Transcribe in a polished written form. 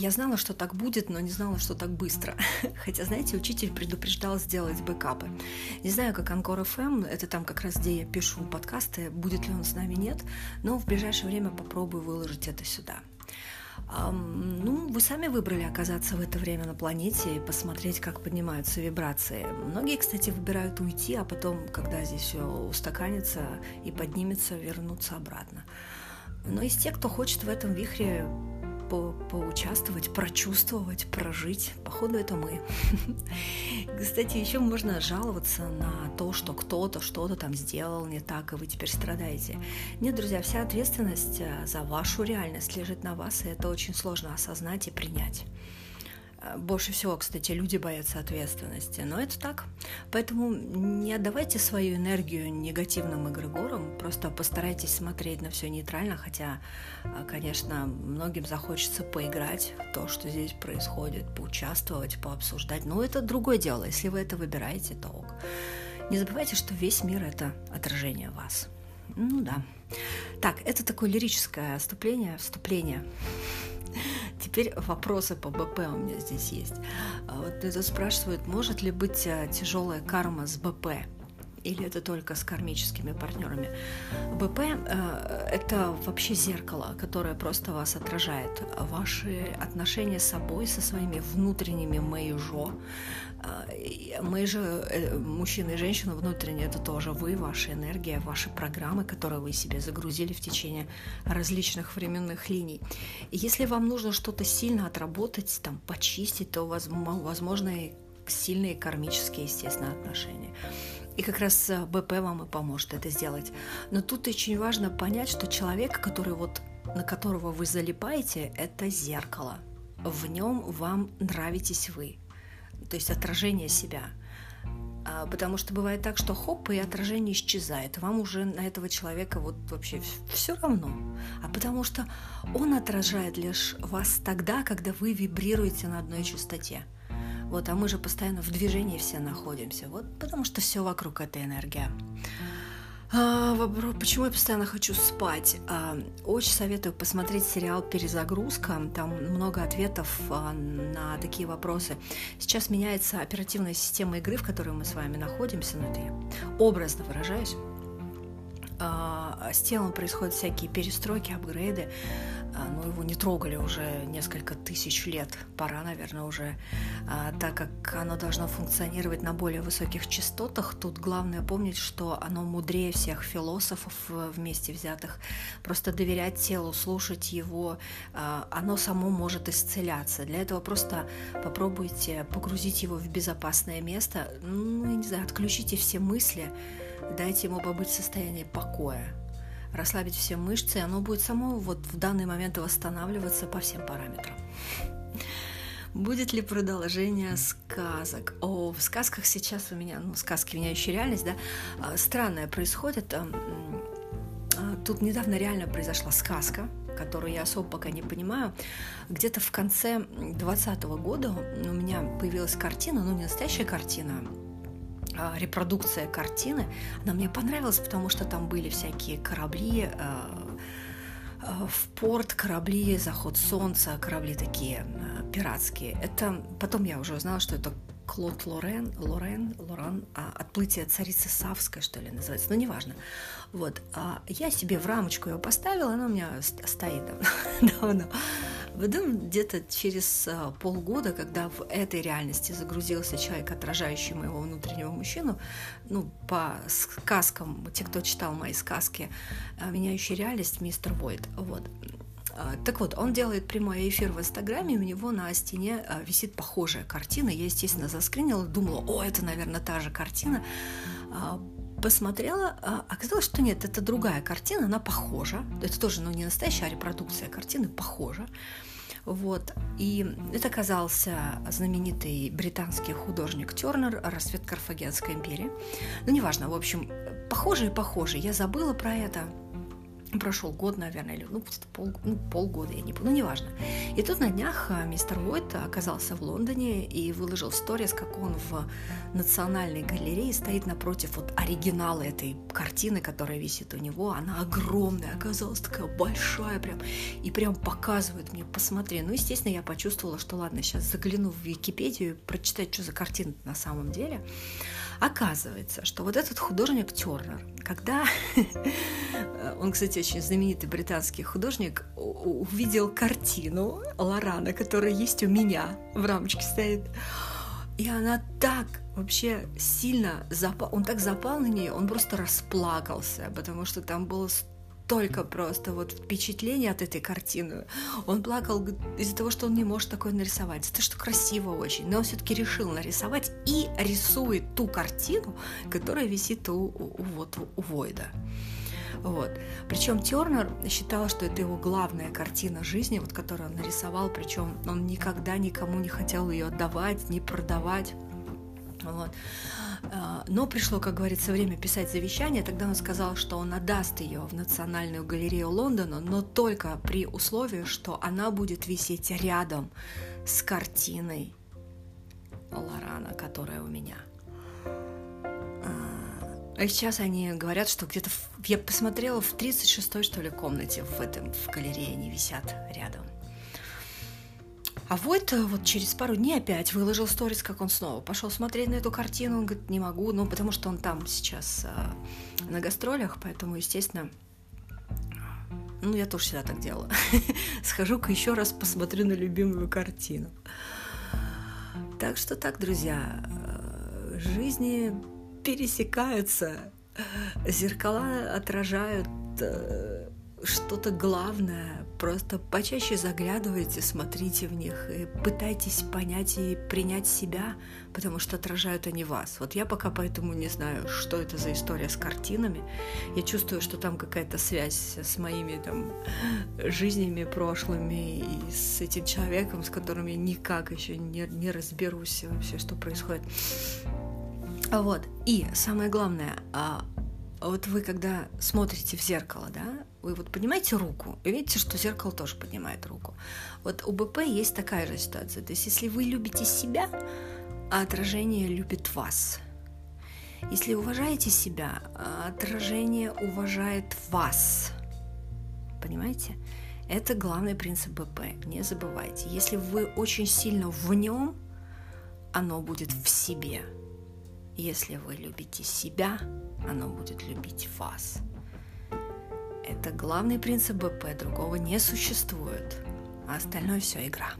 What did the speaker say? Я знала, что так будет, но не знала, что так быстро. Хотя, знаете, учитель предупреждал сделать бэкапы. Не знаю, как Анкор.фм, это там как раз, где я пишу подкасты, будет ли он с нами, нет, но в ближайшее время попробую выложить это сюда. Ну, вы сами выбрали оказаться в это время на планете и посмотреть, как поднимаются вибрации. Многие, кстати, выбирают уйти, а потом, когда здесь все устаканится и поднимется, вернуться обратно. Но из тех, кто хочет в этом вихре поучаствовать, прочувствовать, прожить, походу, это мы. Кстати, еще можно жаловаться на то, что кто-то что-то там сделал не так, и вы теперь страдаете. Нет, друзья, вся ответственность за вашу реальность лежит на вас, и это очень сложно осознать и принять. Больше всего, кстати, люди боятся ответственности, но это так. Поэтому не отдавайте свою энергию негативным эгрегорам, просто постарайтесь смотреть на все нейтрально, хотя, конечно, многим захочется поиграть в то, что здесь происходит, поучаствовать, пообсуждать, но это другое дело, если вы это выбираете, то ок. Не забывайте, что весь мир – это отражение вас. Ну да. Так, это такое лирическое вступление. Теперь вопросы по БП у меня здесь есть. Вот кто-то спрашивает, может ли быть тяжелая карма с БП? Или это только с кармическими партнерами? БП – это вообще зеркало, которое просто вас отражает. Ваши отношения с собой, со своими внутренними мэйжо. Мэйжо, мужчина и женщина внутренне – это тоже вы, ваша энергия, ваши программы, которые вы себе загрузили в течение различных временных линий. И если вам нужно что-то сильно отработать, там, почистить, то возможно и сильные кармические, естественно, отношения. И как раз БП вам и поможет это сделать. Но тут очень важно понять, что человек, который вот, на которого вы залипаете, это зеркало. В нем вам нравитесь вы. То есть отражение себя. Потому что бывает так, что хоп, и отражение исчезает. Вам уже на этого человека вот вообще все равно. А потому что он отражает лишь вас тогда, когда вы вибрируете на одной частоте. Вот, а мы же постоянно в движении все находимся, вот, потому что все вокруг – это энергия. Вопрос, почему я постоянно хочу спать? Очень советую посмотреть сериал «Перезагрузка». Там много ответов на такие вопросы. Сейчас меняется оперативная система игры, в которой мы с вами находимся, но это я образно выражаюсь. С телом происходят всякие перестройки, апгрейды, но его не трогали уже несколько тысяч лет, пора, наверное, уже, так как оно должно функционировать на более высоких частотах. Тут главное помнить, что оно мудрее всех философов вместе взятых, просто доверять телу, слушать его, оно само может исцеляться. Для этого просто попробуйте погрузить его в безопасное место, не знаю, отключите все мысли, дайте ему побыть в состоянии покоя, расслабить все мышцы, и оно будет само вот в данный момент восстанавливаться по всем параметрам. Будет ли продолжение сказок? В сказках сейчас у меня, сказки, меняющие реальность, да, странное происходит. Тут недавно реально произошла сказка, которую я особо пока не понимаю. Где-то в конце 2020 года у меня появилась картина, не настоящая картина, репродукция картины. Она мне понравилась, потому что там были всякие корабли в порт, корабли, заход солнца, корабли такие пиратские. Это потом я уже узнала, что это Клод Лоррен, «Отплытие царицы Савской», что ли, называется, неважно. Вот, я себе в рамочку ее поставила, она у меня стоит давно. Потом где-то через полгода, когда в этой реальности загрузился человек, отражающий моего внутреннего мужчину, по сказкам, те, кто читал мои сказки, «Меняющий реальность», мистер Войт, вот. Так вот, он делает прямой эфир в Инстаграме, у него на стене висит похожая картина. Я, естественно, заскринила, думала, это, наверное, та же картина. Посмотрела, оказалось, что нет, это другая картина, она похожа. Это тоже, не настоящая, а репродукция картины, похожа. Вот. И это оказался знаменитый британский художник Тёрнер, «Расцвет Карфагенской империи». Неважно, в общем, похоже и похоже. Я забыла про это. Прошел год, наверное, или полгода, я не помню, неважно. И тут на днях мистер Уайт оказался в Лондоне и выложил в сторис, как он в Национальной галерее стоит напротив вот оригинала этой картины, которая висит у него. Она огромная, оказалась такая большая прям, и прям показывает мне, посмотри. Ну, естественно, я почувствовала, что ладно, сейчас загляну в Википедию, прочитать, что за картина на самом деле. Оказывается, что вот этот художник Тёрнер, когда он, кстати, очень знаменитый британский художник, увидел картину Лоррена, которая есть у меня в рамочке стоит, и она так вообще сильно запала, он так запал на нее, он просто расплакался, потому что там было только просто вот впечатление от этой картины. Он плакал из-за того, что он не может такое нарисовать, из-за того, что красиво очень, но он все-таки решил нарисовать и рисует ту картину, которая висит у Войда. Вот. Причем Тёрнер считал, что это его главная картина жизни, вот, которую он нарисовал, причем он никогда никому не хотел ее отдавать, не продавать. Вот. Но пришло, как говорится, время писать завещание. Тогда он сказал, что он отдаст ее в Национальную галерею Лондона, но только при условии, что она будет висеть рядом с картиной Лоррена, которая у меня. А сейчас они говорят, что где-то, я посмотрела, в 36-й, что ли, комнате в галерее они висят рядом. А вот через пару дней опять выложил сторис, как он снова пошел смотреть на эту картину. Он говорит, не могу, ну, потому что он там сейчас на гастролях, поэтому, естественно, ну, я тоже всегда так делала. Схожу-ка еще раз посмотрю на любимую картину. Так что так, друзья, жизни пересекаются, зеркала отражают что-то главное. Просто почаще заглядывайте, смотрите в них и пытайтесь понять и принять себя, потому что отражают они вас. Вот я пока поэтому не знаю, что это за история с картинами. Я чувствую, что там какая-то связь с моими там жизнями прошлыми и с этим человеком, с которым я никак еще не разберусь вообще, что происходит. Вот. И самое главное, вот вы когда смотрите в зеркало, да, вы вот поднимаете руку, и видите, что зеркало тоже поднимает руку. Вот у БП есть такая же ситуация. То есть если вы любите себя, а отражение любит вас. Если уважаете себя, а отражение уважает вас. Понимаете? Это главный принцип БП. Не забывайте. Если вы очень сильно в нем, оно будет в себе. Если вы любите себя, оно будет любить вас. Это главный принцип БП, другого не существует, а остальное все игра.